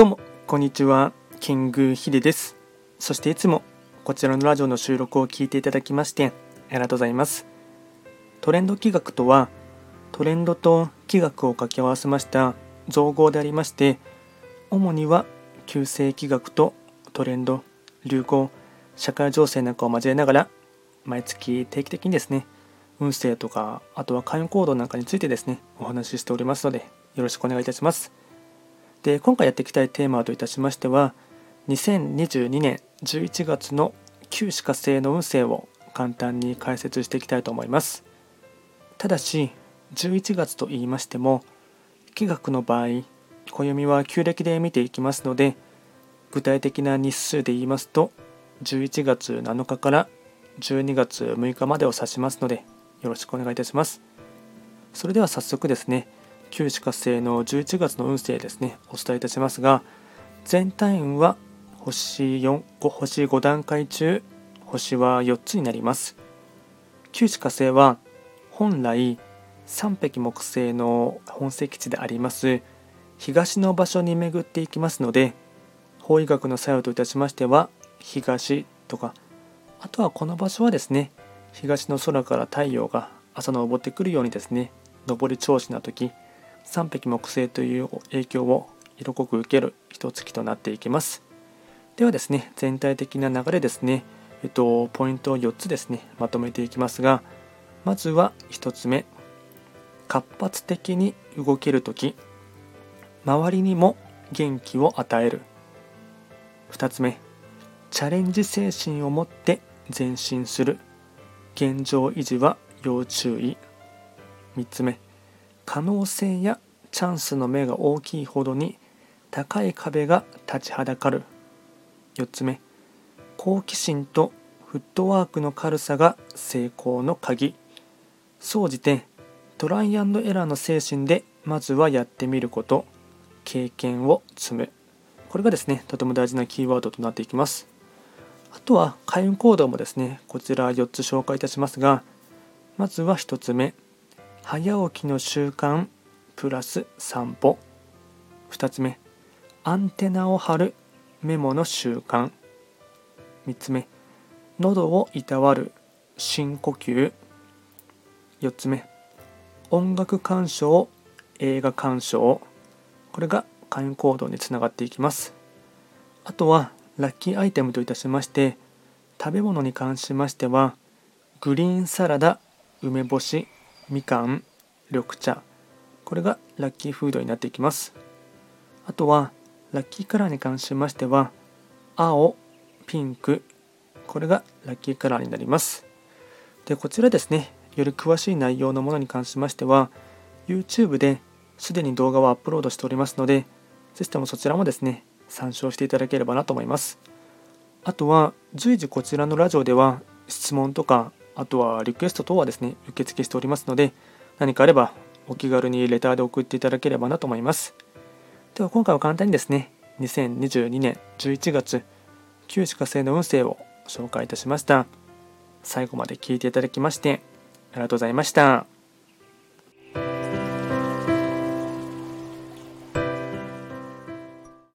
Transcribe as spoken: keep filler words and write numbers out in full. どうもこんにちは、キングヒデです。そしていつもこちらのラジオの収録を聞いていただきましてありがとうございます。トレンド気学とはトレンドと気学を掛け合わせました造語でありまして、主には旧世気学とトレンド、流行、社会情勢なんかを交えながら毎月定期的にですね、運勢とかあとは開運行動なんかについてですねお話ししておりますので、よろしくお願いいたします。で、今回やっていきたいテーマといたしましては、にせんにじゅうにねんじゅういちがつの旧歯科星の運勢を簡単に解説していきたいと思います。ただしじゅういちがつと言いましても、気学の場合暦は旧暦で見ていきますので、具体的な日数で言いますとじゅういちがつなのかからじゅうにがつむいかまでを指しますので、よろしくお願いいたします。それでは早速ですね、旧歯科星のじゅういちがつの運勢ですねお伝えいたしますが、全体運はほしよん、ごほしごだんかい中星はよっつになります。旧歯科星は本来さんぺきもくせいの本石地であります東の場所に巡っていきますので、方位学の作用といたしましては東とか、あとはこの場所はですね、東の空から太陽が朝昇ってくるようにですね、昇り調子な時、さんぺきもくせいという影響を色濃く受ける一月となっていきます。ではですね、全体的な流れですね、えっと、ポイントをよっつですねまとめていきますが、まずはひとつめ、活発的に動ける時、周りにも元気を与える。ふたつめ、チャレンジ精神を持って前進する。現状維持は要注意。みっつめ、可能性やチャンスの目が大きいほどに高い壁が立ちはだかる。よっつめ、好奇心とフットワークの軽さが成功の鍵。総じてトライアンドエラーの精神でまずはやってみること、経験を積む、これがですねとても大事なキーワードとなっていきます。あとは開運行動もですねこちらよっつ紹介いたしますが、まずはひとつめ、早起きの習慣プラス散歩。ふたつめ、アンテナを張るメモの習慣。みっつめ、喉をいたわる深呼吸。よっつめ、音楽鑑賞、映画鑑賞、これが開運行動につながっていきます。あとはラッキーアイテムといたしまして、食べ物に関しましてはグリーンサラダ、梅干し、みかん、緑茶、これがラッキーフードになっていきます。あとはラッキーカラーに関しましては青、ピンク、これがラッキーカラーになります。で、こちらですね、より詳しい内容のものに関しましては YouTube ですでに動画をアップロードしておりますので、ぜひともそちらもですね参照していただければなと思います。あとは随時こちらのラジオでは質問とか、あとはリクエスト等はですね受付しておりますので、何かあればお気軽にレターで送っていただければなと思います。では今回は簡単にですね、にせんにじゅうにねんじゅういちがつ旧歯科星の運勢を紹介いたしました。最後まで聞いていただきましてありがとうございました。